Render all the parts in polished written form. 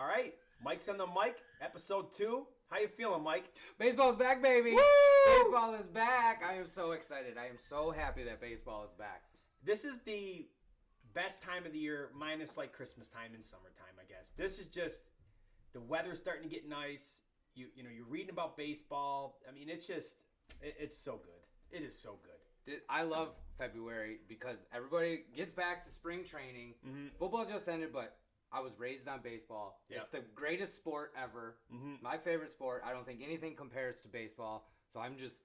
All right, Mike's on the mic, episode 2. How you feeling, Mike? Baseball's back, baby. Woo! Baseball is back. I am so excited. I am so happy that baseball is back. This is the best time of the year, minus like Christmas time and summertime, I guess. This is just the weather's starting to get nice. You know, you're reading about baseball. I mean, it's just it's so good. It is so good. I love February because everybody gets back to spring training. Mm-hmm. Football just ended, but I was raised on baseball. Yep. It's the greatest sport ever. Mm-hmm. My favorite sport. I don't think anything compares to baseball. So I'm just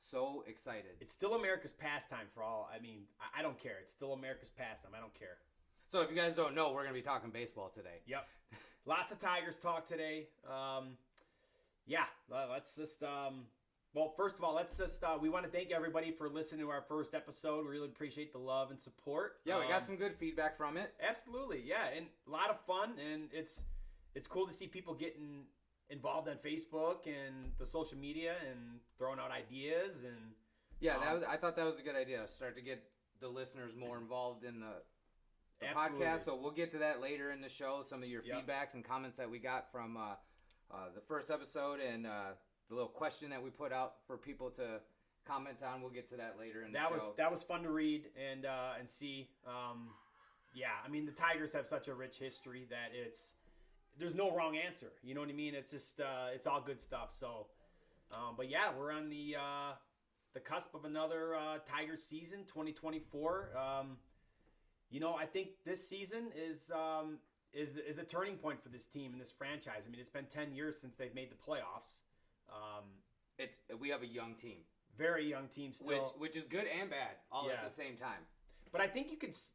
so excited. It's still America's pastime for all. I mean, I don't care. It's still America's pastime. I don't care. So if you guys don't know, we're going to be talking baseball today. Yep. Lots of Tigers talk today. Yeah, let's just... Well, first of all, let's just, we want to thank everybody for listening to our first episode. We really appreciate the love and support. Yeah, we got some good feedback from it. Absolutely, yeah, and a lot of fun, and it's cool to see people getting involved on Facebook and the social media and throwing out ideas. And yeah, I thought that was a good idea, start to get the listeners more involved in the podcast, so we'll get to that later in the show, some of your feedbacks and comments that we got from the first episode and... the little question that we put out for people to comment on, we'll get to that later in the show. That was fun to read and see. Yeah, I mean, the Tigers have such a rich history that there's no wrong answer. You know what I mean? It's just it's all good stuff. So, but yeah, we're on the cusp of another Tigers season, 2024. You know, I think this season is a turning point for this team and this franchise. I mean, it's been 10 years since they've made the playoffs. We have a young team, very young team still, which is good and bad all at the same time. But I think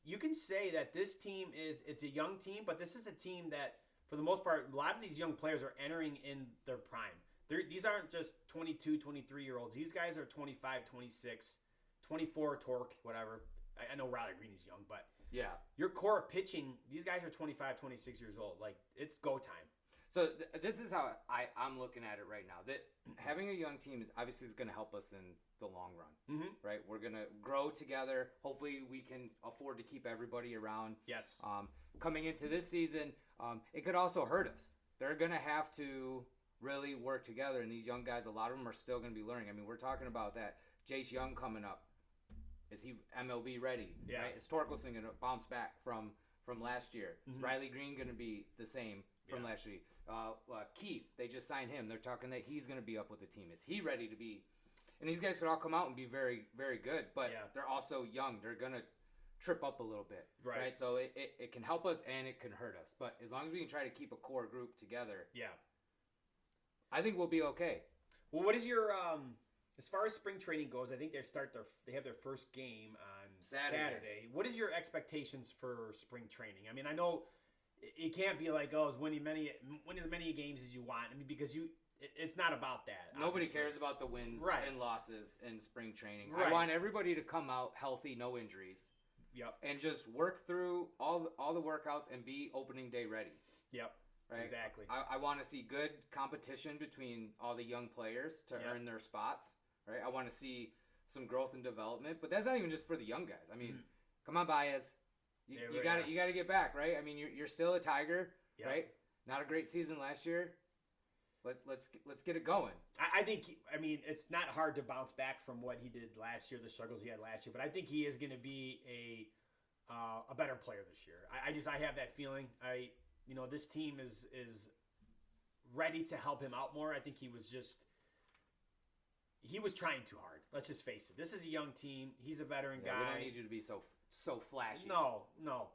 you can say that this team it's a young team, but this is a team that for the most part, a lot of these young players are entering in their prime. These aren't just 22, 23 year olds. These guys are 25, 26, 24, Torque, whatever. I know Riley Green is young, but yeah, your core pitching, these guys are 25, 26 years old. Like it's go time. So this is how I'm looking at it right now. That having a young team is obviously going to help us in the long run, mm-hmm. right? We're going to grow together. Hopefully, we can afford to keep everybody around. Yes. Coming into this season, it could also hurt us. They're going to have to really work together, and these young guys, a lot of them are still going to be learning. I mean, we're talking about that Jace Young coming up. Is he MLB ready? Yeah. Right? Is Torkelson going to bounce back from last year? Mm-hmm. Is Riley Green going to be the same? From last year, Keith, they just signed him. They're talking that he's going to be up with the team. Is he ready to be? And these guys could all come out and be very, very good, but they're also young. They're going to trip up a little bit, right? So it can help us and it can hurt us. But as long as we can try to keep a core group together, I think we'll be okay. Well, what is your as far as spring training goes? I think they have their first game on Saturday. What is your expectations for spring training? I mean, I know. It can't be like, oh, win as many games as you want. I mean, because it's not about that. Nobody cares about the wins and losses in spring training. Right. I want everybody to come out healthy, no injuries. Yep. And just work through all the workouts and be opening day ready. Yep. Right? Exactly. I want to see good competition between all the young players to earn their spots. Right. I want to see some growth and development, but that's not even just for the young guys. I mean, come on, Baez. You got to get back, right? I mean, you're still a Tiger, right? Not a great season last year. Let's get it going. I think. I mean, it's not hard to bounce back from what he did last year, the struggles he had last year. But I think he is going to be a better player this year. I have that feeling. This team is ready to help him out more. I think he was trying too hard. Let's just face it. This is a young team. He's a veteran guy. We don't need you to be so flashy. No,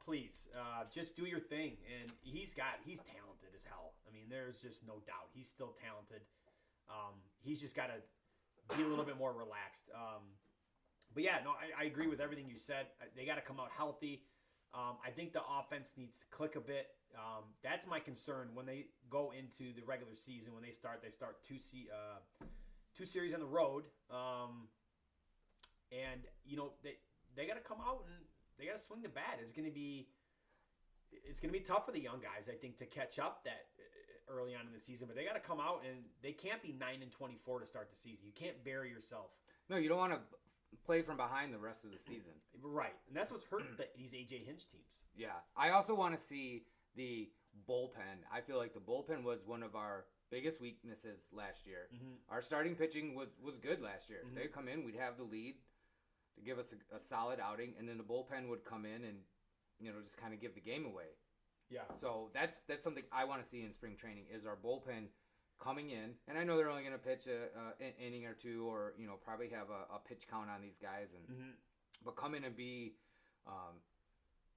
please. Just do your thing. And he's talented as hell. I mean, there's just no doubt. He's still talented. He's just got to be a little bit more relaxed. But yeah, no, I agree with everything you said. They got to come out healthy. I think the offense needs to click a bit. That's my concern when they go into the regular season. When they start two series on the road, and they got to come out and they got to swing the bat. It's going to be tough for the young guys, I think, to catch up that early on in the season. But they got to come out and they can't be 9-24 to start the season. You can't bury yourself. No, you don't want to play from behind the rest of the season, right? And that's what's hurting these AJ Hinch teams. Yeah, I also want to see the bullpen. I feel like the bullpen was one of our biggest weaknesses last year. Mm-hmm. Our starting pitching was good last year. Mm-hmm. They'd come in, we'd have the lead to give us a solid outing, and then the bullpen would come in and, you know, just kind of give the game away. Yeah. So that's something I want to see in spring training is our bullpen coming in. And I know they're only going to pitch an inning or two, or, you know, probably have a pitch count on these guys, and mm-hmm. but come in and be,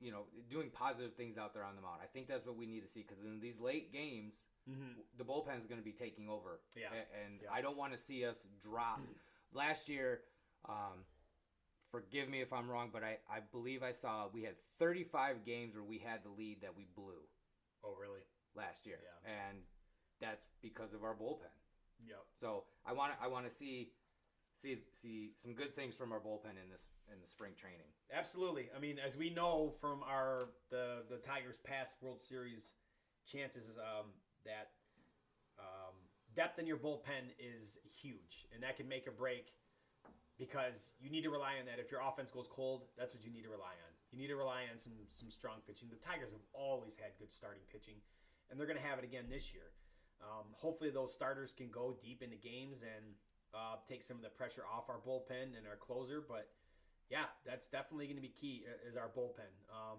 you know, doing positive things out there on the mound. I think that's what we need to see, because in these late games, mm-hmm. the bullpen is going to be taking over. Yeah. And yeah. I don't want to see us drop. Last year, forgive me if I'm wrong, but I believe I saw we had 35 games where we had the lead that we blew. Oh, really? Last year. Yeah. And that's because of our bullpen. Yep. So I want to see some good things from our bullpen in the spring training. Absolutely. I mean, as we know from the Tigers' past World Series chances, that depth in your bullpen is huge, and that can make or break, because you need to rely on that. If your offense goes cold, that's what you need to rely on. You need to rely on some strong pitching. The Tigers have always had good starting pitching, and they're going to have it again this year. Hopefully those starters can go deep into games and take some of the pressure off our bullpen and our closer. But yeah, that's definitely going to be key, is our bullpen.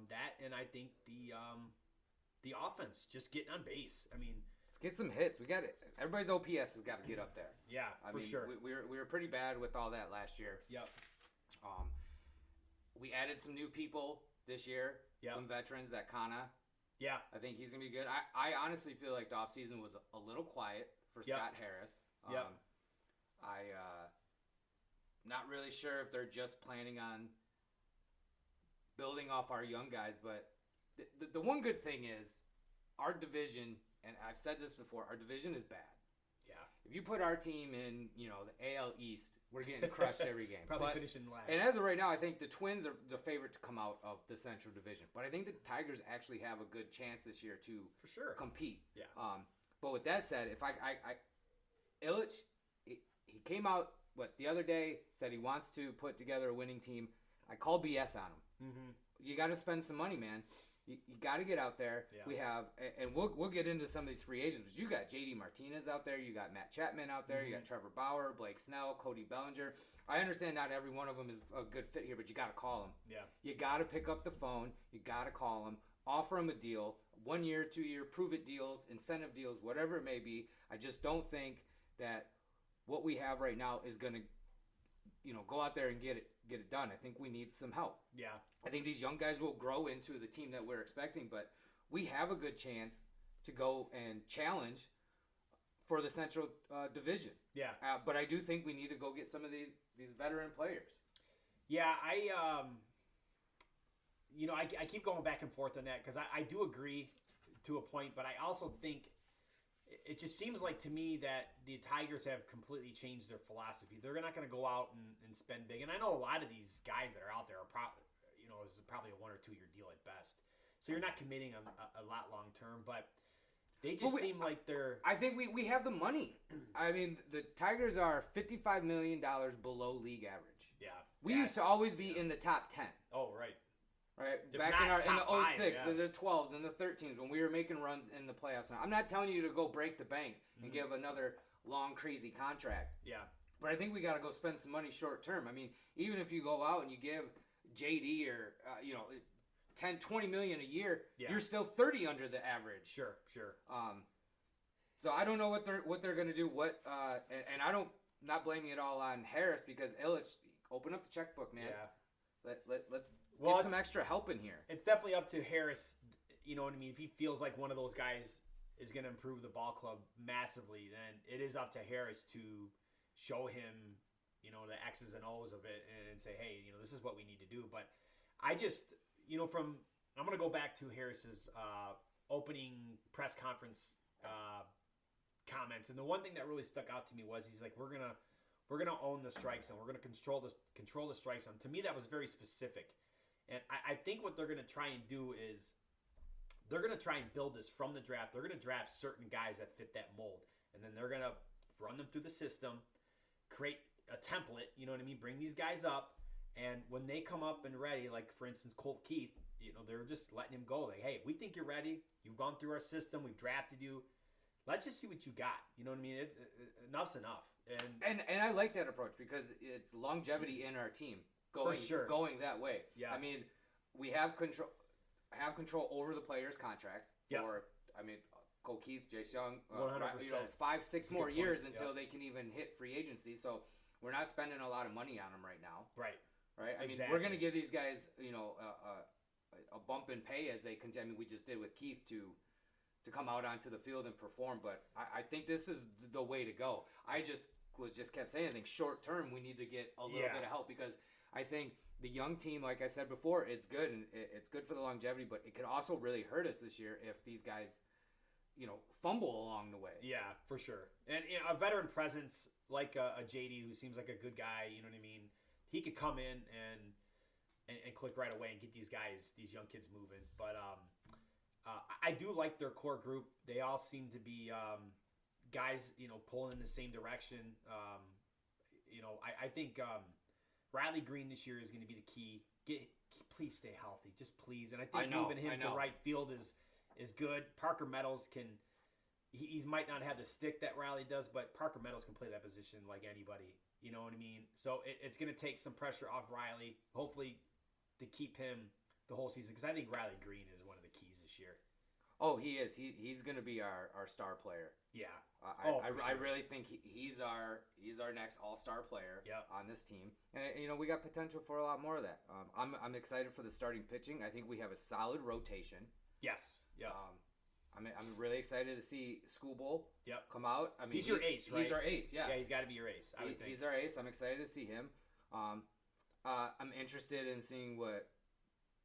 That, and I think the offense, just getting on base. I mean, let's get some hits. We got it. Everybody's OPS has got to get up there. Yeah, sure. We were pretty bad with all that last year. Yep. We added some new people this year. Yep. Some veterans. That Kana. Yeah. I think he's gonna be good. I honestly feel like the offseason was a little quiet for yep. Scott Harris. Yep. I not really sure if they're just planning on building off our young guys, but. The one good thing is our division, and I've said this before, our division is bad. Yeah. If you put our team in, you know, the AL East, we're getting crushed every game. Probably finishing last. And as of right now, I think the Twins are the favorite to come out of the Central Division. But I think the Tigers actually have a good chance this year to for sure compete. Yeah. But with that said, if Ilitch, he came out, the other day, said he wants to put together a winning team. I called BS on him. Mm-hmm. You got to spend some money, man. You got to get out there. Yeah. We have, and we'll get into some of these free agents. But you got JD Martinez out there. You got Matt Chapman out there. Mm-hmm. You got Trevor Bauer, Blake Snell, Cody Bellinger. I understand not every one of them is a good fit here, but you got to call them. Yeah. You got to pick up the phone. You got to call them. Offer them a deal. 1 year, 2 year, prove it deals, incentive deals, whatever it may be. I just don't think that what we have right now is going to, you know, go out there and get it done. I think we need some help. Yeah. I think these young guys will grow into the team that we're expecting, but we have a good chance to go and challenge for the Central Division. Yeah. But I do think we need to go get some of these veteran players. Yeah, I keep going back and forth on that, because I do agree to a point, but I also think it just seems like to me that the Tigers have completely changed their philosophy. They're not going to go out and spend big. And I know a lot of these guys that are out there are probably, you know, this is probably a 1 or 2 year deal at best. So you're not committing a lot long term, but they just seem like they're. I think we have the money. I mean, the Tigers are $55 million below league average. Yeah. We used to always be in the top 10. Oh, right. Right, back in the 06, yeah. The 12s, and the 13s, when we were making runs in the playoffs. Now, I'm not telling you to go break the bank and mm-hmm. give another long, crazy contract. Yeah. But I think we got to go spend some money short term. I mean, even if you go out and you give JD or, you know, $10-20 million a year, yeah. you're still 30 under the average. Sure. So I don't know what they're going to do. And I don't, not blaming it all on Harris, because Ilitch, open up the checkbook, man. Yeah. Let's get some extra help in here. It's definitely up to Harris, you know what I mean? If he feels like one of those guys is going to improve the ball club massively, then it is up to Harris to show him, you know, the X's and O's of it and say, hey, you know, this is what we need to do. But I just, you know, I'm going to go back to Harris's opening press conference comments. And the one thing that really stuck out to me was he's like, we're gonna own the strike zone. We're gonna control the strike zone. To me, that was very specific, and I think what they're gonna try and do is they're gonna try and build this from the draft. They're gonna draft certain guys that fit that mold, and then they're gonna run them through the system, create a template. You know what I mean? Bring these guys up, and when they come up and ready, like for instance Colt Keith, you know, they're just letting him go. Like, hey, we think you're ready. You've gone through our system. We've drafted you. Let's just see what you got. You know what I mean? Enough's enough. And I like that approach because it's longevity in our team going that way. Yeah. I mean, we have control over the players' contracts for, I mean, Colt Keith, Jace Young, 100%. You know, 5-6 more years until they can even hit free agency. So we're not spending a lot of money on them right now. Right. I mean, we're going to give these guys, you know, a bump in pay as they continue. I mean, we just did with Keith to come out onto the field and perform. But I think this is the way to go. I just kept saying, I think short term we need to get a little bit of help because I think the young team, like I said before, is good and it's good for the longevity. But it could also really hurt us this year if these guys, you know, fumble along the way. Yeah, for sure. And you know, a veteran presence like a JD who seems like a good guy, you know what I mean? He could come in and click right away and get these guys, these young kids moving. But I do like their core group. They all seem to be guys, you know, pulling in the same direction. You know, I think Riley Green this year is going to be the key. Please stay healthy. Just please. And I think moving him to right field is good. Parker Meadows can – he might not have the stick that Riley does, but Parker Meadows can play that position like anybody. You know what I mean? So it's going to take some pressure off Riley, hopefully, to keep him the whole season. Because I think Riley Green is one of the keys this year. Oh, he is. He's going to be our star player. Yeah. Sure. I really think he's our next all-star player on this team. And, you know, we got potential for a lot more of that. I'm excited for the starting pitching. I think we have a solid rotation. Yes. Yeah. I'm really excited to see Skubal come out. I mean, he's your ace, right? He's our ace. Yeah, he's got to be your ace. I would think he's our ace. I'm excited to see him. I'm interested in seeing what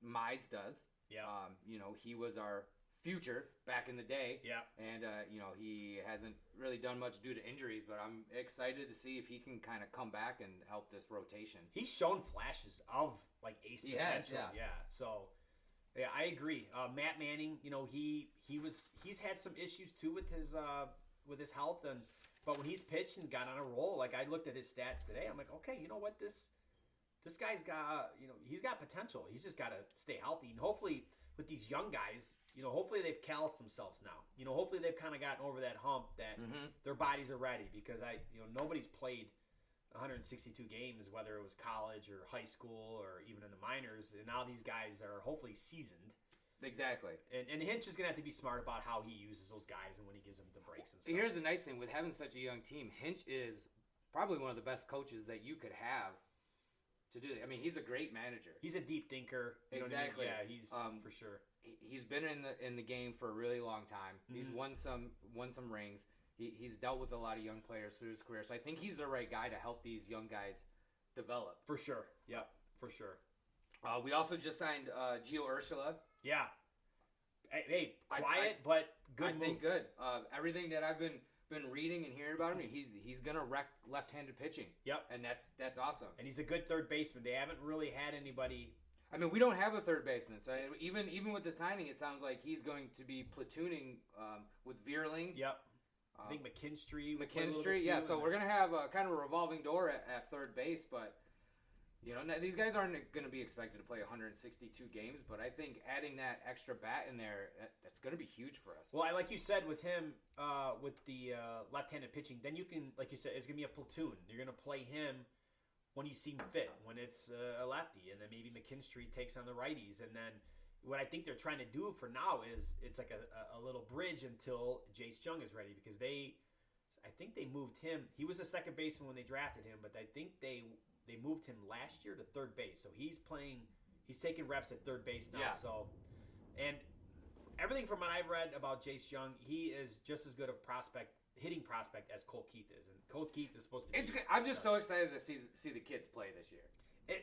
Mize does. Yeah. You know, he was our future back in the day. Yeah. And you know, he hasn't really done much due to injuries, but I'm excited to see if he can kind of come back and help this rotation. He's shown flashes of like ace potential. Yes, yeah. So. Yeah, I agree. Matt Manning, you know, he's had some issues too with his health, but when he's pitched and got on a roll, like I looked at his stats today, I'm like, okay, you know what, this guy's got, you know, he's got potential. He's just got to stay healthy, and hopefully with these young guys, you know, hopefully they've calloused themselves now. You know, hopefully they've kind of gotten over that hump that their bodies are ready because nobody's played 162 games, whether it was college or high school or even in the minors, and now these guys are hopefully seasoned. Exactly. And Hinch is going to have to be smart about how he uses those guys and when he gives them the breaks and stuff. Here's the nice thing with having such a young team. Hinch is probably one of the best coaches that you could have to do that. I mean, he's a great manager. He's a deep thinker. You exactly. Know what I mean? Yeah, he's for sure. He's been in the game for a really long time. Mm-hmm. He's won some rings. He's dealt with a lot of young players through his career, so I think he's the right guy to help these young guys develop. For sure. Yeah, for sure. We also just signed Gio Urshela. Yeah. Hey, quiet but good. I move. Think good. Everything that I've been reading and hearing about him, he's gonna wreck left-handed pitching. Yep. And that's awesome. And he's a good third baseman. They haven't really had anybody. I mean, we don't have a third baseman, so even with the signing, it sounds like he's going to be platooning with Vierling. Yep. I think McKinstry, yeah. So we're going to have a kind of a revolving door at third base, but you know, these guys aren't going to be expected to play 162 games, but I think adding that extra bat in there, that's going to be huge for us. Well, like you said, with him, with the left-handed pitching, then you can, like you said, it's going to be a platoon. You're going to play him when you seem fit, when it's a lefty, and then maybe McKinstry takes on the righties, and then what I think they're trying to do for now is it's like a little bridge until Jace Young is ready because I think they moved him. He was a second baseman when they drafted him, but I think they moved him last year to third base. So he's taking reps at third base now. Yeah. So, and everything from what I've read about Jace Young, he is just as good a hitting prospect as Colt Keith is. And Colt Keith is supposed to be. I'm just so excited to see the kids play this year.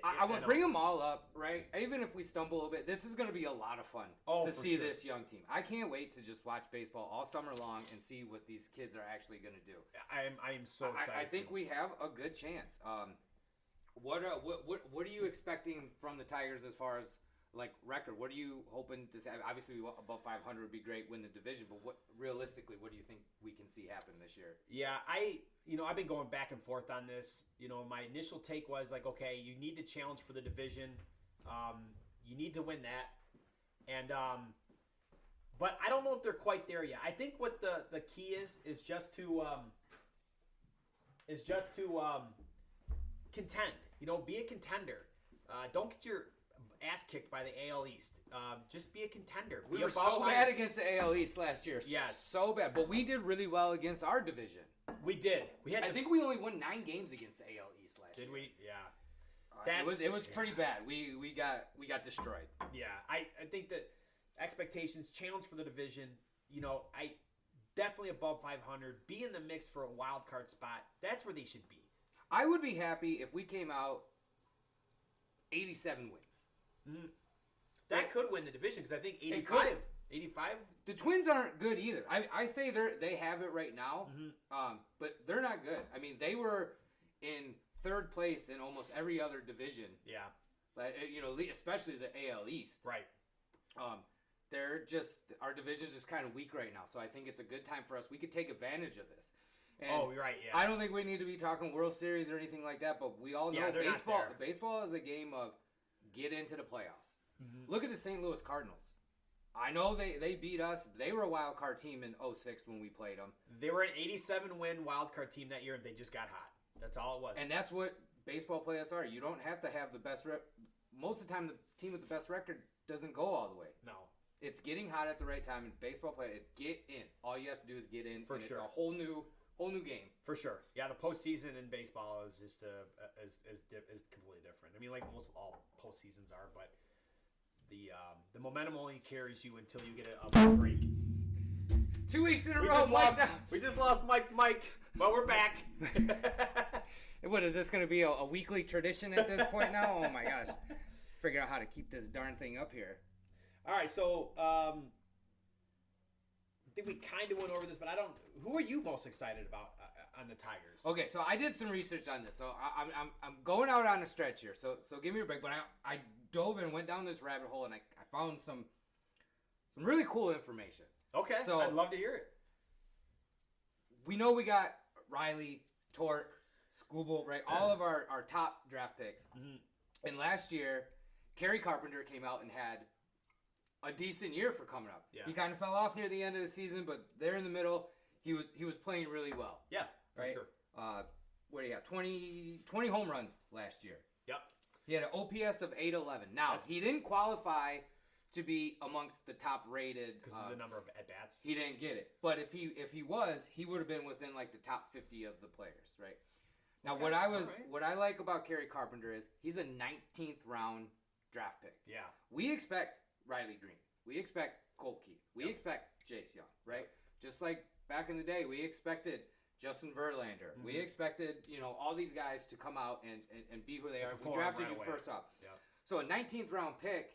I would bring them all up, right? Even if we stumble a bit, this is going to be a lot of fun to see this young team. I can't wait to just watch baseball all summer long and see what these kids are actually going to do. I am so excited. I think we have a good chance. What are you expecting from the Tigers as far as like record? What are you hoping to see? Obviously, above 500 would be great, win the division. But realistically, what do you think we can see happen this year? Yeah, I've been going back and forth on this. You know, my initial take was like, okay, you need to challenge for the division. You need to win that. And but I don't know if they're quite there yet. I think what the key is just to contend. You know, be a contender. Don't get your ass kicked by the AL East. Just be a contender. We were so bad against the AL East last year. Yeah, so bad. But we did really well against our division. We did. I think we only won 9 games against the AL East last year. Did we? Yeah. It was pretty bad. We got destroyed. Yeah, I think that expectations, challenge for the division. You know, I definitely above 500. Be in the mix for a wild card spot. That's where they should be. I would be happy if we came out 87 wins. Mm. That could win the division because I think 85. 85. The Twins aren't good either. I say they have it right now, mm-hmm. But they're not good. I mean, they were in third place in almost every other division. Yeah, like, you know, especially the AL East. Right. They're just our division's just kind of weak right now. So I think it's a good time for us. We could take advantage of this. And oh, right, yeah. I don't think we need to be talking World Series or anything like that, but we all know baseball. Baseball is a game of get into the playoffs. Mm-hmm. Look at the St. Louis Cardinals. I know they beat us. They were a wild card team in 2006 when we played them. They were an 87-win wild card team that year, and they just got hot. That's all it was. And that's what baseball playoffs are. You don't have to have the best most of the time, the team with the best record doesn't go all the way. No. It's getting hot at the right time, and baseball playoffs, get in. All you have to do is get in. For sure. It's a whole new game. For sure. Yeah, the postseason in baseball is just is completely different. I mean, like most all postseasons are, but the momentum only carries you until you get a break. 2 weeks in a row, we just lost Mike's mic, but we're back. What is this going to be a weekly tradition at this point now? Oh my gosh! Figure out how to keep this darn thing up here. All right, so I think we kind of went over this, but I don't. Who are you most excited about on the Tigers? Okay, so I did some research on this, so I'm going out on a stretch here. So give me a break, but I dove and went down this rabbit hole, and I found some really cool information. Okay, so I'd love to hear it. We know we got Riley, Tork, Skubal, right? All of our top draft picks. Mm-hmm. And last year, Kerry Carpenter came out and had a decent year for coming up. Yeah. He kind of fell off near the end of the season, but there in the middle, he was playing really well. Yeah, right? Sure. What do you have? 20 home runs last year. Yep. He had an OPS of 811. Now, he didn't qualify to be amongst the top rated because of the number of at bats. He didn't get it. But if he was, he would have been within like the top 50 of the players, right? Now, okay. What I like about Kerry Carpenter is he's a 19th round draft pick. Yeah. We expect Riley Green. We expect Colt Keith. We expect Jace Young, right? Just like back in the day, we expected Justin Verlander. Mm-hmm. We expected, you know, all these guys to come out and be who they are. We drafted you first off. Yeah. So a 19th round pick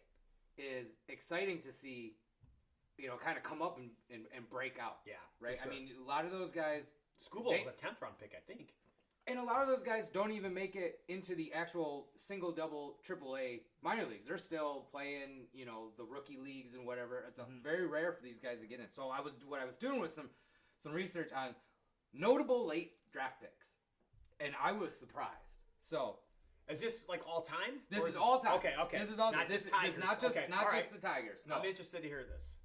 is exciting to see, you know, kind of come up and break out. Yeah, right? Sure. I mean, a lot of those guys... Skubal was a 10th round pick, I think. And a lot of those guys don't even make it into the actual single, double, triple A minor leagues. They're still playing, you know, the rookie leagues and whatever. It's very rare for these guys to get in. So what I was doing was some research on notable late draft picks. And I was surprised. So... Is this like all time? This is all time. Okay. This is all time. This is not just the Tigers. No. I'm interested to hear this.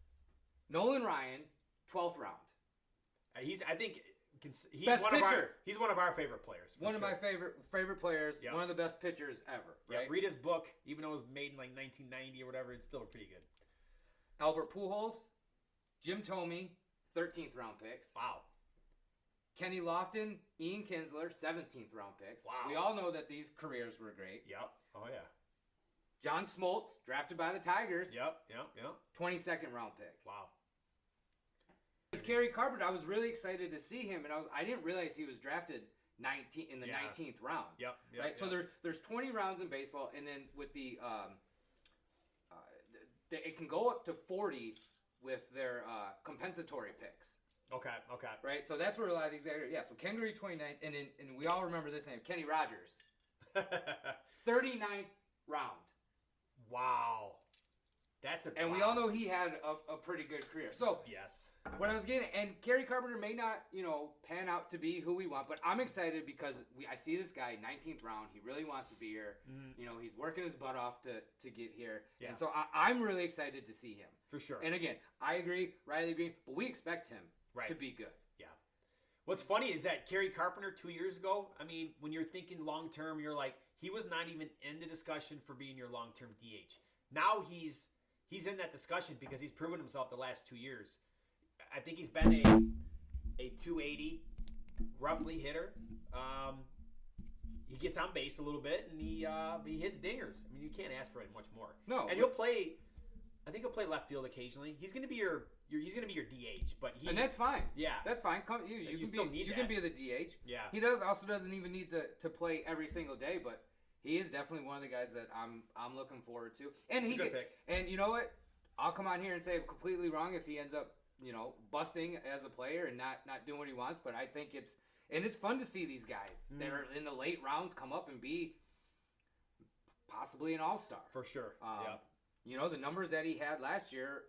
Nolan Ryan, 12th round. He's one of our favorite players. One of my favorite players. Yep. One of the best pitchers ever. Right? Yeah. Read his book, even though it was made in like 1990 or whatever. It's still pretty good. Albert Pujols, Jim Thome, 13th round picks. Wow. Kenny Lofton, Ian Kinsler, 17th round picks. Wow. We all know that these careers were great. Yep. Oh, yeah. John Smoltz, drafted by the Tigers. Yep. 22nd round pick. Wow. It's Kerry Carpenter. I was really excited to see him, and I didn't realize he was drafted 19th round. Yep. Right? Yep. So there's 20 rounds in baseball, and then with the it can go up to 40 with their compensatory picks. Okay. Right, so that's where a lot of these guys are. Yeah, so Kingery 29th, and we all remember this name, Kenny Rogers. 39th round. Wow. That's a. And wow. We all know he had a pretty good career. So yes, what I was getting, and Kerry Carpenter may not, you know, pan out to be who we want, but I'm excited because I see this guy 19th round. He really wants to be here. Mm-hmm. You know, he's working his butt off to get here, yeah. And so I'm really excited to see him for sure. And again, I agree, Riley Green, but we expect him to be good. Yeah. What's funny is that Kerry Carpenter 2 years ago. I mean, when you're thinking long term, you're like he was not even in the discussion for being your long term DH. Now he's. He's in that discussion because he's proven himself the last 2 years. I think he's been a 280 roughly hitter. He gets on base a little bit and he hits dingers. I mean, you can't ask for much more. No, and he'll play. I think he'll play left field occasionally. He's going to be your DH, but and that's fine. Yeah, that's fine. Come you can be the DH. Yeah, he doesn't even need to play every single day, but. He is definitely one of the guys that I'm looking forward to. And it's a good pick. And you know what? I'll come on here and say I'm completely wrong if he ends up, you know, busting as a player and not doing what he wants. But I think it's fun to see these guys that are in the late rounds come up and be possibly an all-star. For sure. Yeah. You know, the numbers that he had last year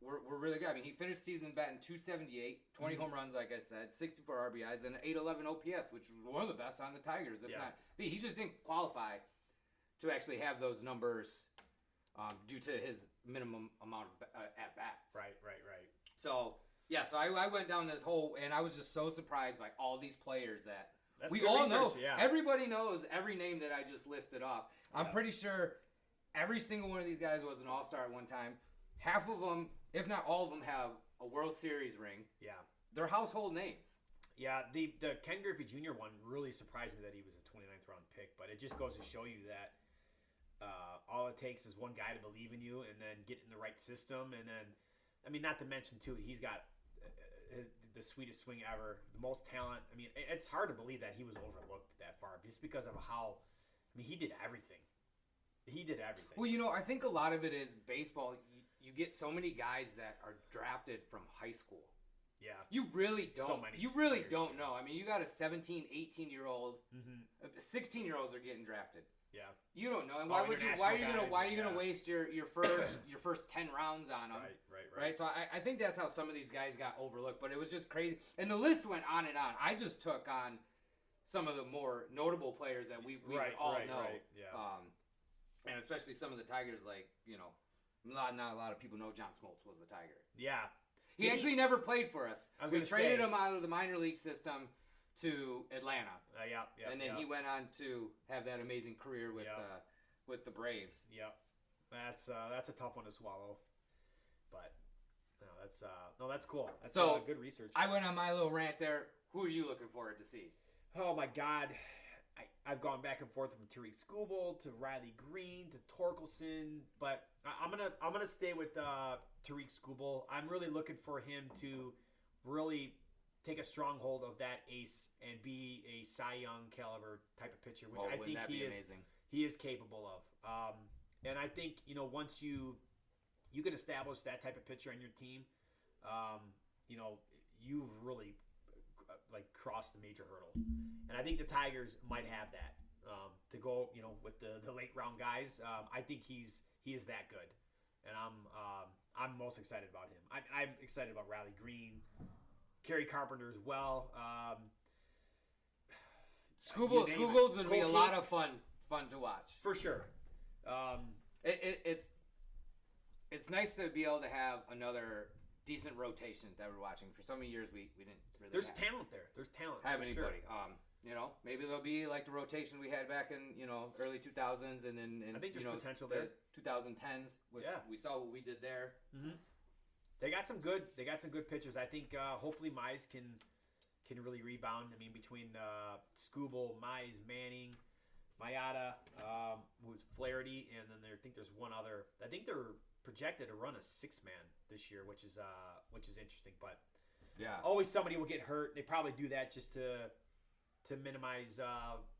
were really good. I mean, he finished season batting 278, 20 home runs, like I said, 64 RBIs, and an 811 OPS, which was one of the best on the Tigers, if not. He just didn't qualify to actually have those numbers due to his minimum amount of at-bats. Right. So, yeah, I went down this hole, and I was just so surprised by all these players that we all know. Yeah. Everybody knows every name that I just listed off. Yeah. I'm pretty sure every single one of these guys was an all-star at one time. Half of them, if not all of them, have a World Series ring. Yeah. They're household names. Yeah, the Ken Griffey Jr. one really surprised me that he was a 29th round pick, but it just goes to show you that all it takes is one guy to believe in you and then get in the right system. And then, I mean, not to mention, too, he's got the sweetest swing ever, the most talent. I mean, it's hard to believe that he was overlooked that far just because of how, I mean, he did everything. He did everything. Well, you know, I think a lot of it is baseball. You get so many guys that are drafted from high school. Yeah. You really don't. So many you really players, don't know. I mean, you got a 17, 18-year-old. 16-year-olds are getting drafted. Yeah. You don't know. And why are you going to waste your first 10 rounds on them? Right. So I think that's how some of these guys got overlooked, but it was just crazy. And the list went on and on. I just took on some of the more notable players that we all know. Right. Yeah. And especially some of the Tigers, like, you know, not a lot of people know John Smoltz was a Tiger. Yeah. He actually never played for us. We traded him out of the minor league system to Atlanta. And then he went on to have that amazing career with the Braves. Yep. That's a tough one to swallow. But, that's cool. That's so, good research. I went on my little rant there. Who are you looking forward to see? Oh, my God. I've gone back and forth from Tarik Skubal to Riley Green to Torkelson, but I'm gonna stay with Tarik Skubal. I'm really looking for him to really take a stronghold of that ace and be a Cy Young caliber type of pitcher, which I think he is capable of. And I think, you know, once you can establish that type of pitcher on your team, you know, you've really like crossed the major hurdle. And I think the Tigers might have that to go, you know, with the late round guys. I think he is that good, and I'm most excited about him. I'm excited about Riley Green, Kerry Carpenter as well. Skubal's would be a lot of fun to watch for sure. It's nice to be able to have another decent rotation that we're watching. For so many years, we didn't really. There's talent there. Sure. You know, maybe there'll be like the rotation we had back in, you know, early 2000s, and then I think there's potential there. 2010s. We saw what we did there. Mm-hmm. They got some good pitchers. I think hopefully Mize can really rebound. I mean, between Skubal, Mize, Manning, Mayada, who's Flaherty, and then there's one other. I think they're projected to run a 6-man this year, which is interesting. But yeah, always somebody will get hurt. They probably do that just to minimize,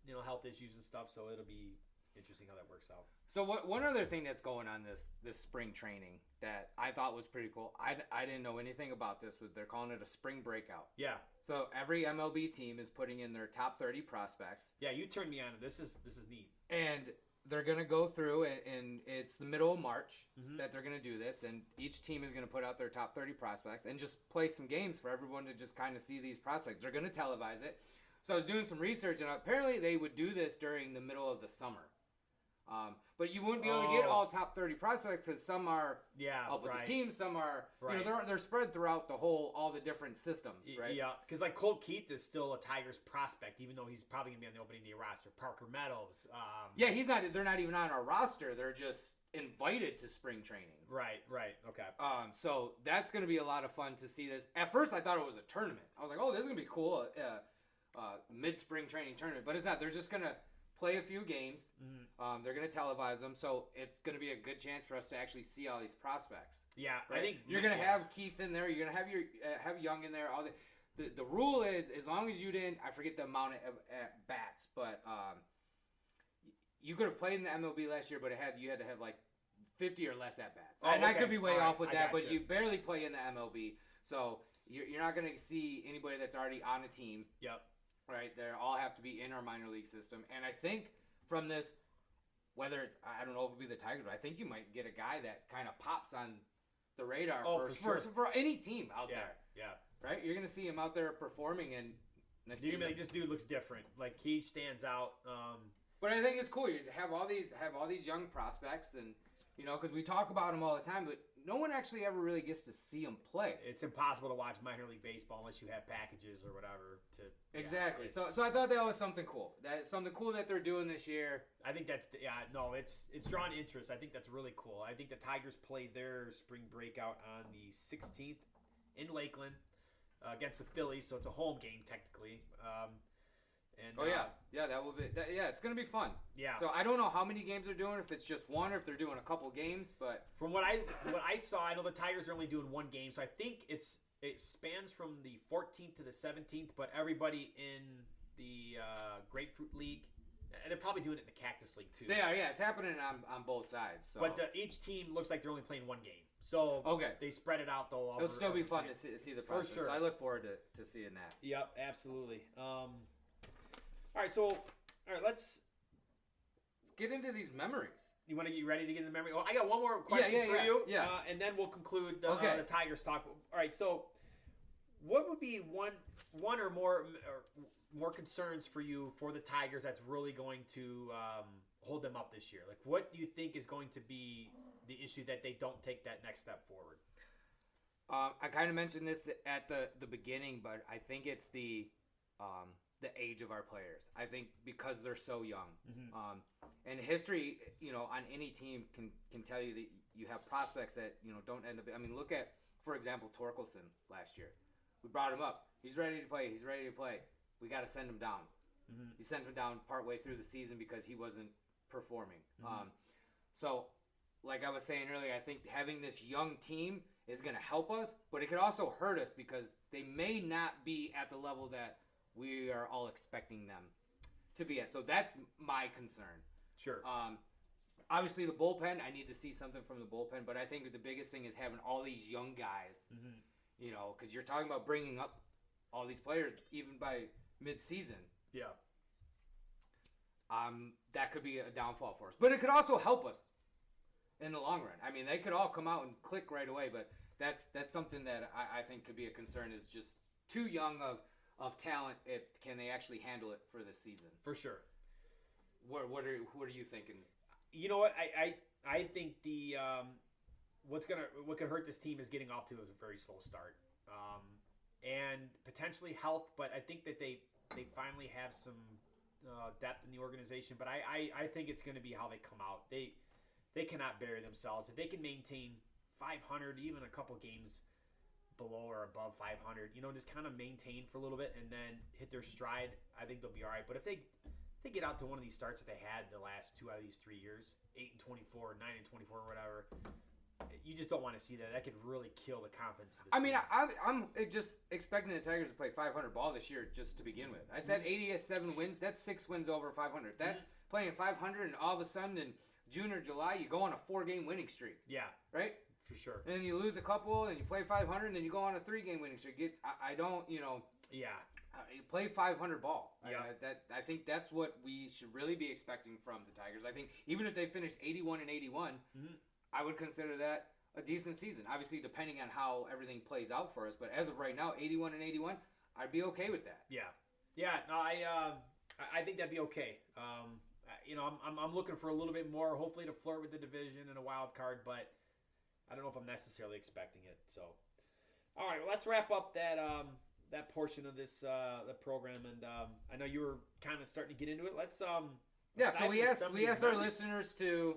you know, health issues and stuff. So it'll be interesting how that works out. So one other thing that's going on this spring training that I thought was pretty cool. I didn't know anything about this, but they're calling it a spring breakout. Yeah. So every MLB team is putting in their top 30 prospects. Yeah, you turned me on. This is neat. And they're going to go through, and it's the middle of March that they're going to do this, and each team is going to put out their top 30 prospects and just play some games for everyone to just kind of see these prospects. They're going to televise it. So I was doing some research, and apparently they would do this during the middle of the summer. But you wouldn't be able to get all top 30 prospects because some are up with the team, some are you know, they're spread throughout the whole all the different systems, right? Yeah, because like Colt Keith is still a Tigers prospect, even though he's probably gonna be on the opening day roster. Parker Meadows, yeah, he's not. They're not even on our roster. They're just invited to spring training. Right. Okay. So that's gonna be a lot of fun to see this. At first, I thought it was a tournament. I was like, oh, this is gonna be cool, mid spring training tournament. But it's not. They're just gonna play a few games. They're going to televise them, so it's going to be a good chance for us to actually see all these prospects. Yeah, right? I think you're going to have Keith in there. You're going to have your have Young in there. All the rule is as long as you didn't, I forget the amount of at bats, but you could have played in the MLB last year, but you had to have like 50 or less at bats. Oh, and okay. I could be way off with that, but you barely play in the MLB, so you're not going to see anybody that's already on a team. Yep. Right, they all have to be in our minor league system. And I think from this, whether it's, I don't know if it'll be the Tigers, but I think you might get a guy that kind of pops on the radar for any team out there. Yeah. Right? You're going to see him out there performing, and next you're going to be like, this dude looks different. Like, he stands out. But I think it's cool. You have all these young prospects, and you know, because we talk about them all the time, but no one actually ever really gets to see them play. It's impossible to watch minor league baseball unless you have packages or whatever to. Exactly. Yeah, so I thought that was something cool. That's something cool that they're doing this year. I think that's it's drawn interest. I think that's really cool. I think the Tigers play their spring breakout on the 16th in Lakeland against the Phillies, so it's a home game technically. And, that will be. It's gonna be fun. Yeah. So I don't know how many games they're doing. If it's just one, or if they're doing a couple games. But from what I saw, I know the Tigers are only doing one game. So I think it spans from the 14th to the 17th. But everybody in the Grapefruit League, and they're probably doing it in the Cactus League too. They are. Yeah, it's happening on both sides. So. But each team looks like they're only playing one game. So they spread it out though. It'll still be fun to see the process. Sure. So I look forward to seeing that. Yep, absolutely. All right, let's get into these memories. You want to get ready to get into the memory? Oh, I got one more question for you, and then we'll conclude the Tigers talk. All right, so what would be one or more concerns for you for the Tigers that's really going to hold them up this year? Like, what do you think is going to be the issue that they don't take that next step forward? I kind of mentioned this at the beginning, but I think it's the age of our players. I think because they're so young. And history, you know, on any team can tell you that you have prospects that, you know, don't end up... I mean, look at, for example, Torkelson last year. We brought him up. He's ready to play. We got to send him down. You sent him down partway through the season because he wasn't performing. So, like I was saying earlier, I think having this young team is going to help us, but it could also hurt us because they may not be at the level that we are all expecting them to be at. So that's my concern. Sure. Obviously, the bullpen, I need to see something from the bullpen, but I think the biggest thing is having all these young guys, you know, because you're talking about bringing up all these players even by mid-season. Yeah. That could be a downfall for us. But it could also help us in the long run. I mean, they could all come out and click right away, but that's something that I think could be a concern is just too young of talent, can they actually handle it for this season? For sure. What are you thinking? You know what, I think the what could hurt this team is getting off to a very slow start, and potentially health. But I think that they finally have some depth in the organization. But I think it's going to be how they come out. They cannot bury themselves if they can maintain 500, even a couple games below or above 500, you know, just kind of maintain for a little bit and then hit their stride. I think they'll be all right. But if they get out to one of these starts that they had the last two out of these 3 years, 8-24, 9-24, whatever, you just don't want to see that. That could really kill the confidence of this team. I mean, I'm just expecting the Tigers to play 500 ball this year just to begin with. I said 87 wins. That's 6 wins over 500. That's playing 500, and all of a sudden in June or July you go on a 4-game winning streak. Yeah. Right? For sure. And then you lose a couple, and you play 500, and then you go on a 3-game winning streak. Yeah. You play 500 ball. Yeah. I think that's what we should really be expecting from the Tigers. I think even if they finish 81-81, mm-hmm. I would consider that a decent season. Obviously, depending on how everything plays out for us. But as of right now, 81-81, I'd be okay with that. Yeah. Yeah. No, I think that'd be okay. I'm looking for a little bit more, hopefully to flirt with the division and a wild card, but I don't know if I'm necessarily expecting it. So, all right, well, let's wrap up that that portion of this the program, and I know you were kind of starting to get into it. Let's So we asked our listeners to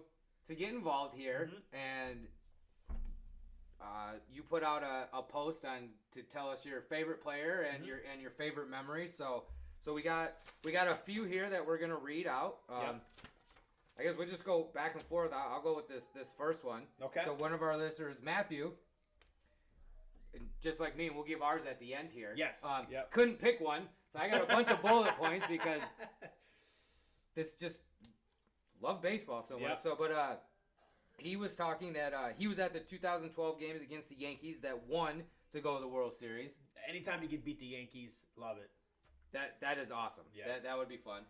get involved here, mm-hmm. and you put out a post to tell us your favorite player and mm-hmm. your favorite memory. So we got a few here that we're gonna read out. I guess we'll just go back and forth. I'll go with this first one. Okay. So one of our listeners, Matthew, and just like me, we'll give ours at the end here. Yes. Couldn't pick one, so I got a bunch of bullet points because this just love baseball so much. So, but he was talking that he was at the 2012 games against the Yankees that won to go to the World Series. Anytime you can beat the Yankees, love it. That is awesome. Yes. That would be fun.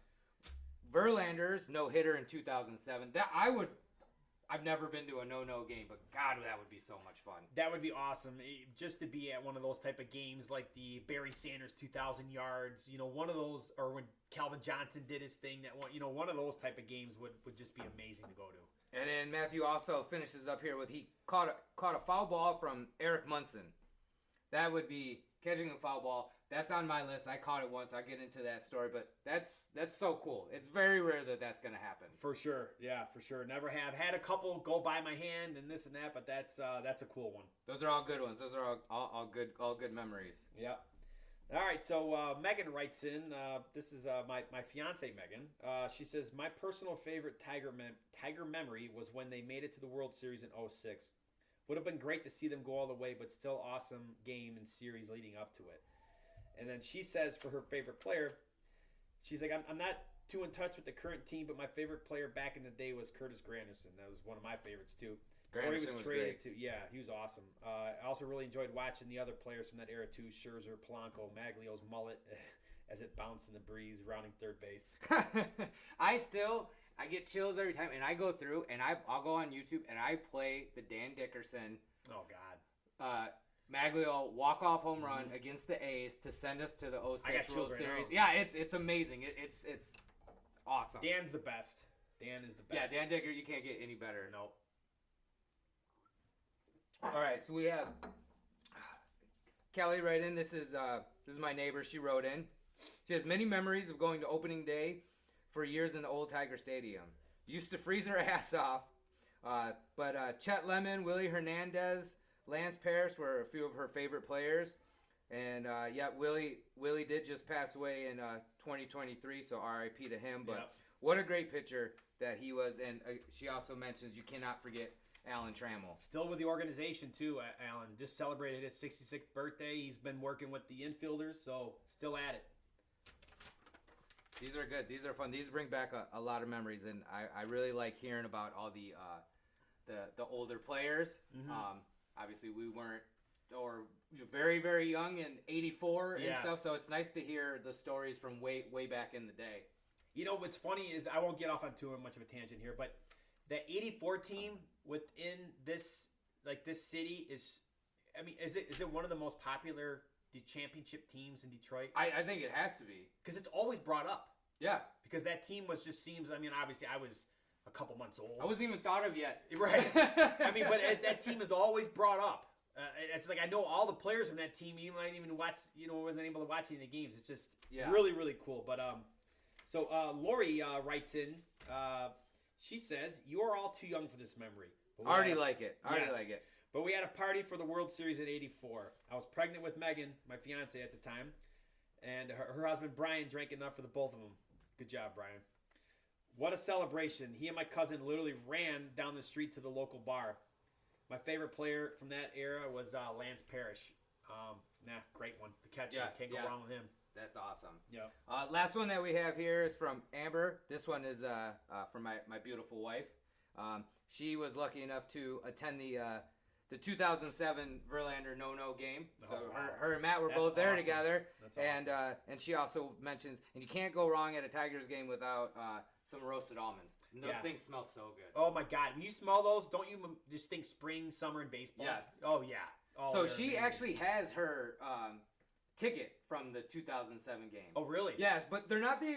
Verlander's no-hitter in 2007. I've never been to a no-no game, but God, that would be so much fun. That would be awesome. Just to be at one of those type of games like the Barry Sanders 2,000 yards, one of those, or when Calvin Johnson did his thing, that one, one of those type of games would just be amazing to go to. And then Matthew also finishes up here with he caught a foul ball from Eric Munson. That would be catching a foul ball. That's on my list. I caught it once. I'll get into that story, but that's so cool. It's very rare that's going to happen. For sure. Yeah, for sure. Never have. Had a couple go by my hand and this and that, but that's a cool one. Those are all good ones. Those are all good memories. Yeah. All right, so Megan writes in. This is my fiancée, Megan. She says, my personal favorite Tiger memory was when they made it to the World Series in 2006. Would have been great to see them go all the way, but still awesome game and series leading up to it. And then she says for her favorite player, she's like, I'm not too in touch with the current team, but my favorite player back in the day was Curtis Granderson. That was one of my favorites, too. Granderson was traded to. Yeah, he was awesome. I also really enjoyed watching the other players from that era, too. Scherzer, Polanco, Maglio's mullet as it bounced in the breeze, rounding third base. I get chills every time, and I go through, and I'll go on YouTube, and I play the Dan Dickerson. Oh, God. Maglio walk-off home run mm-hmm. against the A's to send us to the 2006 World Series. Right, yeah, it's amazing. It's awesome. Dan's the best. Dan is the best. Yeah, Dan Dicker, you can't get any better. Nope. All right, so we have Kelly right in. This is my neighbor. She wrote in. She has many memories of going to opening day for years in the old Tiger Stadium. Used to freeze her ass off, but Chet Lemon, Willie Hernandez, Lance Parrish were a few of her favorite players, and Willie did just pass away in 2023, so R.I.P. to him. But What a great pitcher that he was, and she also mentions you cannot forget Alan Trammell. Still with the organization too, Alan. Just celebrated his 66th birthday. He's been working with the infielders, so still at it. These are good. These are fun. These bring back a lot of memories, and I really like hearing about all the older players. Mm-hmm. Obviously, we weren't or very, very young in 1984 and stuff, so it's nice to hear the stories from way, way back in the day. You know, what's funny is I won't get off on too much of a tangent here, but the 1984 team within this city is, I mean, is it one of the most popular championship teams in Detroit? I think it has to be. Because it's always brought up. Yeah. Because that team obviously I was a couple months old. I wasn't even thought of yet. Right. I mean, but that team is always brought up. It's like I know all the players from that team, even when I didn't even watch, wasn't able to watch any of the games. It's just really, really cool. But so Lori writes in. She says, you are all too young for this memory. But we had a party for the World Series in 1984. I was pregnant with Megan, my fiance at the time, and her husband Brian drank enough for the both of them. Good job, Brian. What a celebration. He and my cousin literally ran down the street to the local bar. My favorite player from that era was Lance Parrish. Great one. The catcher. Can't go wrong with him. That's awesome. Yeah. Last one that we have here is from Amber. This one is from my beautiful wife. She was lucky enough to attend the the 2007 Verlander no-no game. So her and Matt were both there together. That's awesome. And she also mentions, and you can't go wrong at a Tigers game without some roasted almonds. And those things smell so good. Oh, my God. And you smell those, don't you just think spring, summer, and baseball? Yes. Oh, yeah. Oh, so she actually has her ticket from the 2007 game. Oh, really? Yes, but they're not the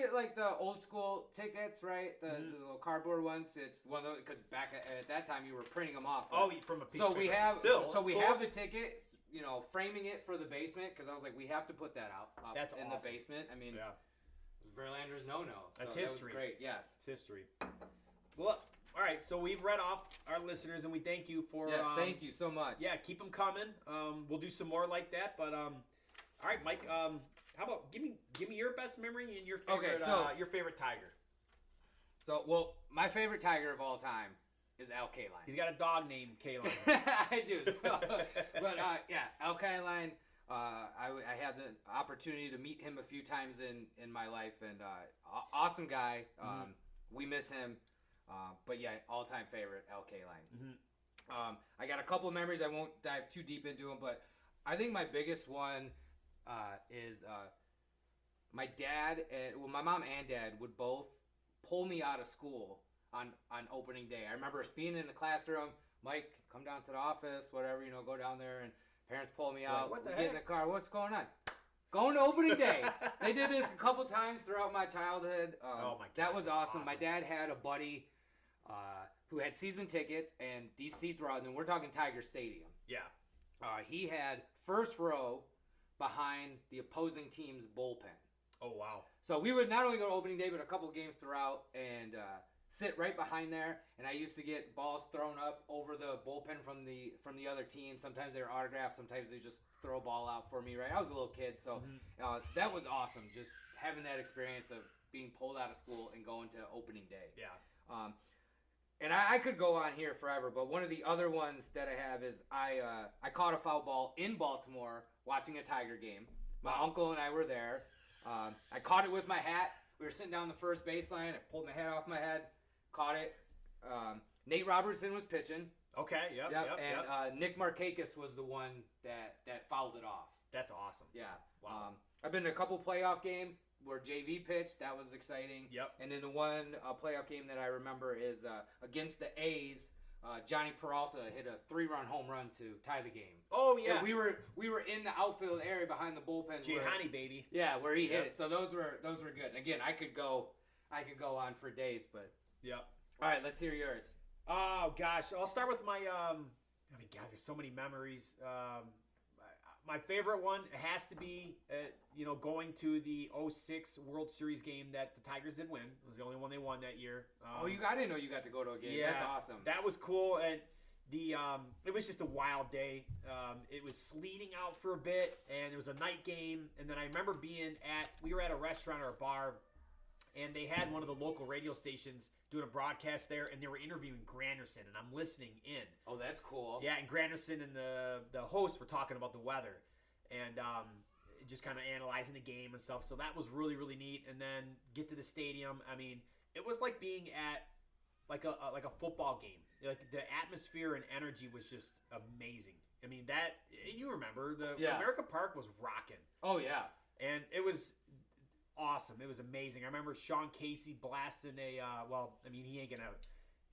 old school tickets, right? The little cardboard ones. It's one of those, because back at that time you were printing them off. Right? Oh, from a piece of paper. So we have the ticket, framing it for the basement, because I was like, we have to put that out. That's in awesome. The basement. I mean, Verlander's no-no. So that's history. That was great. Yes, it's history. Well, all right. So we've read off our listeners, and we thank you for. Yes, thank you so much. Yeah, keep them coming. We'll do some more like that, but all right, Mike. How about give me your best memory and your favorite your favorite Tiger. So, my favorite Tiger of all time is Al Kaline. He's got a dog named Kaline. I do. So. But Al Kaline. I had the opportunity to meet him a few times in my life, and awesome guy. We miss him. But yeah, all-time favorite, Al Kaline. Mm-hmm. I got a couple of memories. I won't dive too deep into them, but I think my biggest one is my dad. My mom and dad would both pull me out of school on opening day. I remember being in the classroom. Mike, come down to the office, whatever, go down there. And parents pull me out. What the heck? Get in the car. What's going on? Going to opening day. They did this a couple times throughout my childhood. Oh my God, that was awesome. My dad had a buddy who had season tickets, and these seats were out. And we're talking Tiger Stadium. Yeah. He had first row behind the opposing team's bullpen. Oh, wow. So we would not only go to opening day, but a couple games throughout, and sit right behind there. And I used to get balls thrown up over the bullpen from the other team. Sometimes they were autographed. Sometimes they just throw a ball out for me, right? I was a little kid, so that was awesome. Just having that experience of being pulled out of school and going to opening day. Yeah. And I could go on here forever, but one of the other ones that I have is I caught a foul ball in Baltimore watching a Tiger game. My uncle and I were there. I caught it with my hat. We were sitting down the first baseline. I pulled my hat off my head. Caught it. Nate Robertson was pitching. Okay, yep. And yep. Nick Markakis was the one that fouled it off. That's awesome. Yeah. Wow. I've been to a couple playoff games where JV pitched. That was exciting. Yep. And then the one playoff game that I remember is against the A's. Jhonny Peralta hit a 3-run home run to tie the game. Oh, yeah. And we were in the outfield area behind the bullpen. Jhonny, baby. Yeah, where he hit it. So those were good. Again, I could go on for days, but. Yep. All right, let's hear yours. Oh, gosh. I'll start with my, God, there's so many memories. My favorite one has to be, going to the 2006 World Series game that the Tigers didn't win. It was the only one they won that year. I didn't know you got to go to a game. Yeah, that's awesome. That was cool. And it was just a wild day. It was sleeting out for a bit, and it was a night game. And then I remember we were at a restaurant or a bar, and they had one of the local radio stations doing a broadcast there, and they were interviewing Granderson, and I'm listening in. Oh, that's cool. Yeah, and Granderson and the host were talking about the weather and just kind of analyzing the game and stuff. So that was really, really neat. And then get to the stadium. I mean, it was like being at like a football game. Like the atmosphere and energy was just amazing. I mean, you remember, America Park was rocking. Oh, yeah. And it was awesome. It was amazing. I remember Sean Casey blasting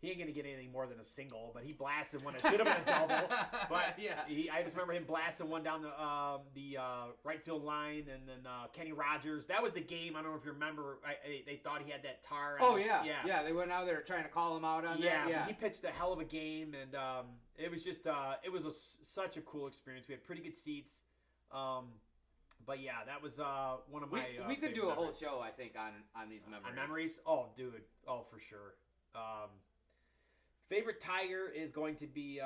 he ain't gonna get anything more than a single, but he blasted one. It should have been a double, but yeah. I just remember him blasting one down the right field line, and then Kenny Rogers. That was the game. I don't know if you remember. They thought he had that tar. Yeah. They went out there trying to call him out on that. Yeah, he pitched a hell of a game, and it was just it was such a cool experience. We had pretty good seats. But yeah, that was one of my. We could do a whole show, I think, on these memories. On memories? Oh, dude. Oh, for sure. Favorite Tiger is going to be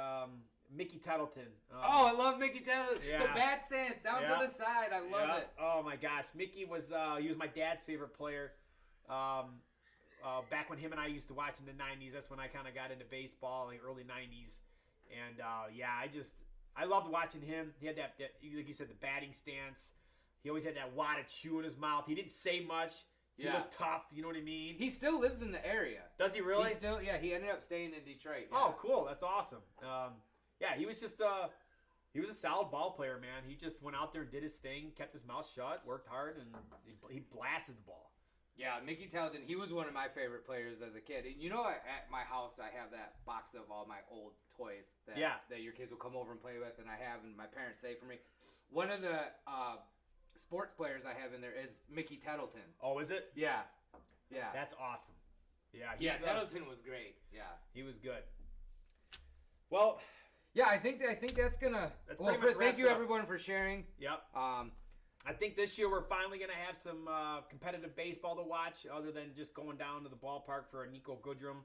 Mickey Tettleton. I love Mickey Tettleton. Yeah. The bat stance down to the side. I love it. Oh my gosh, Mickey was he was my dad's favorite player. Back when him and I used to watch in the '90s, that's when I kind of got into baseball, in the early '90s, and I loved watching him. He had that like you said, the batting stance. He always had that wad of chew in his mouth. He didn't say much. He looked tough. You know what I mean? He still lives in the area. Does he really? He still, he ended up staying in Detroit. Yeah. Oh, cool. That's awesome. yeah, he was just he was a solid ball player, man. He just went out there and did his thing, kept his mouth shut, worked hard, and he blasted the ball. Yeah, Mickey Tettleton, he was one of my favorite players as a kid. And you know, at my house, I have that box of all my old toys that, that your kids will come over and play with, and I have, and my parents save for me. One of the sports players I have in there is Mickey Tettleton. Oh, is it? Yeah. Yeah. That's awesome. Yeah. Yeah, Tettleton was great. Yeah. He was good. Well, yeah, I think that's going to – well, thank you, everyone, for sharing. Yep. I think this year we're finally going to have some competitive baseball to watch, other than just going down to the ballpark for a Nico Goodrum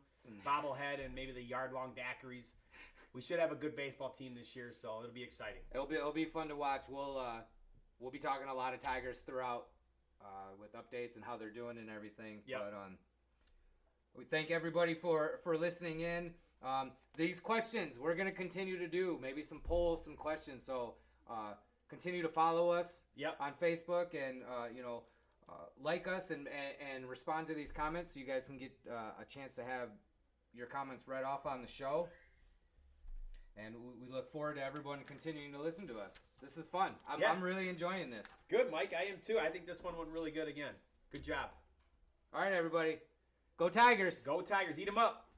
bobblehead and maybe the yard-long daiquiris. We should have a good baseball team this year, so it'll be exciting. It'll be fun to watch. We'll be talking a lot of Tigers throughout with updates and how they're doing and everything. Yep. But we thank everybody for listening in. These questions we're going to continue to do, maybe some polls, some questions. So. Continue to follow us on Facebook and, like us and respond to these comments so you guys can get a chance to have your comments read off on the show. And we look forward to everyone continuing to listen to us. This is fun. I'm really enjoying this. Good, Mike. I am too. I think this one went really good again. Good job. All right, everybody. Go Tigers. Go Tigers. Eat them up.